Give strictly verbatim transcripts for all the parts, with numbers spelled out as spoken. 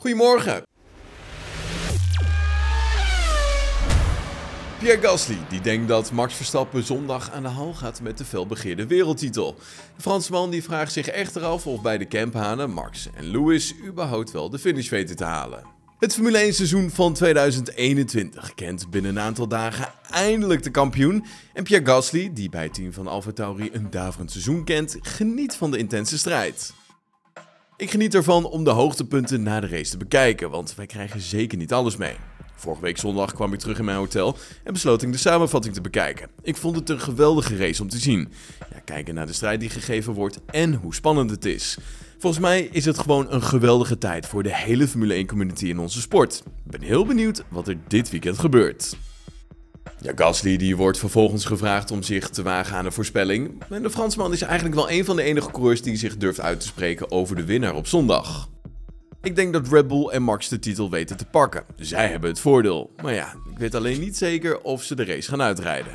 Goedemorgen! Pierre Gasly, die denkt dat Max Verstappen zondag aan de haal gaat met de felbegeerde wereldtitel. De Fransman die vraagt zich echter af of bij de camphanen Max en Lewis überhaupt wel de finish weten te halen. Het Formule één seizoen van tweeduizend eenentwintig kent binnen een aantal dagen eindelijk de kampioen. En Pierre Gasly, die bij het team van AlphaTauri een daverend seizoen kent, geniet van de intense strijd. Ik geniet ervan om de hoogtepunten na de race te bekijken, want wij krijgen zeker niet alles mee. Vorige week zondag kwam ik terug in mijn hotel en besloot ik de samenvatting te bekijken. Ik vond het een geweldige race om te zien. Ja, kijken naar de strijd die gegeven wordt en hoe spannend het is. Volgens mij is het gewoon een geweldige tijd voor de hele Formule één community in onze sport. Ik ben heel benieuwd wat er dit weekend gebeurt. Ja, Gasly die wordt vervolgens gevraagd om zich te wagen aan een voorspelling. En de Fransman is eigenlijk wel een van de enige coureurs die zich durft uit te spreken over de winnaar op zondag. Ik denk dat Red Bull en Max de titel weten te pakken. Zij hebben het voordeel. Maar ja, ik weet alleen niet zeker of ze de race gaan uitrijden.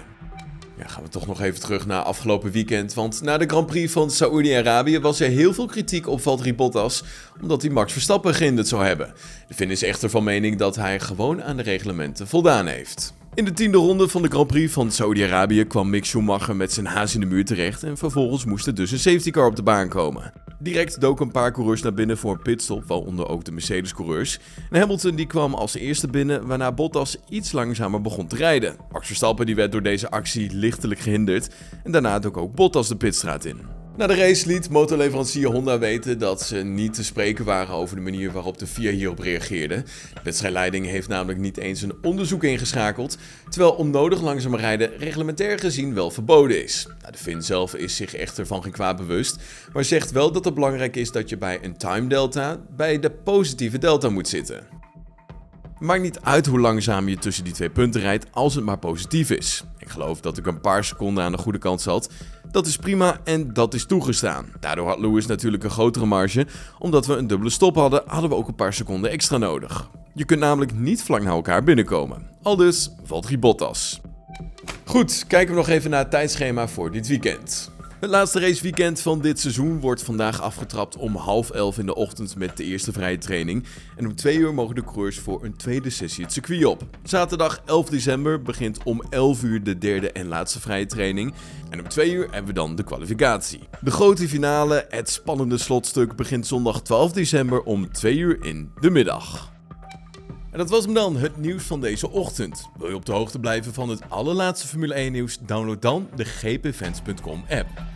Ja, gaan we toch nog even terug naar afgelopen weekend. Want na de Grand Prix van Saoedi-Arabië was er heel veel kritiek op Valtteri Bottas, omdat hij Max Verstappen gehinderd zou hebben. De Fin is echter van mening dat hij gewoon aan de reglementen voldaan heeft. In de tiende ronde van de Grand Prix van Saoedi-Arabië kwam Mick Schumacher met zijn haas in de muur terecht en vervolgens moest er dus een safety car op de baan komen. Direct doken een paar coureurs naar binnen voor een pitstop, waaronder ook de Mercedes-coureurs. En Hamilton die kwam als eerste binnen, waarna Bottas iets langzamer begon te rijden. Max Verstappen die werd door deze actie lichtelijk gehinderd en daarna dook ook Bottas de pitstraat in. Na de race liet motorleverancier Honda weten dat ze niet te spreken waren over de manier waarop de F I A hierop reageerde. De wedstrijdleiding heeft namelijk niet eens een onderzoek ingeschakeld, terwijl onnodig langzaam rijden reglementair gezien wel verboden is. Nou, de Fin zelf is zich echter van geen kwaad bewust, maar zegt wel dat het belangrijk is dat je bij een time delta bij de positieve delta moet zitten. Maakt niet uit hoe langzaam je tussen die twee punten rijdt als het maar positief is. Ik geloof dat ik een paar seconden aan de goede kant zat. Dat is prima en dat is toegestaan. Daardoor had Lewis natuurlijk een grotere marge. Omdat we een dubbele stop hadden, hadden we ook een paar seconden extra nodig. Je kunt namelijk niet vlak naar elkaar binnenkomen. Aldus Valtteri Bottas. Goed, kijken we nog even naar het tijdschema voor dit weekend. Het laatste raceweekend van dit seizoen wordt vandaag afgetrapt om half elf in de ochtend met de eerste vrije training. En om twee uur mogen de coureurs voor een tweede sessie het circuit op. Zaterdag elf december begint om elf uur de derde en laatste vrije training. En om twee uur hebben we dan de kwalificatie. De grote finale, het spannende slotstuk, begint zondag twaalf december om twee uur in de middag. En dat was hem dan, het nieuws van deze ochtend. Wil je op de hoogte blijven van het allerlaatste Formule één nieuws? Download dan de g p fans punt com app.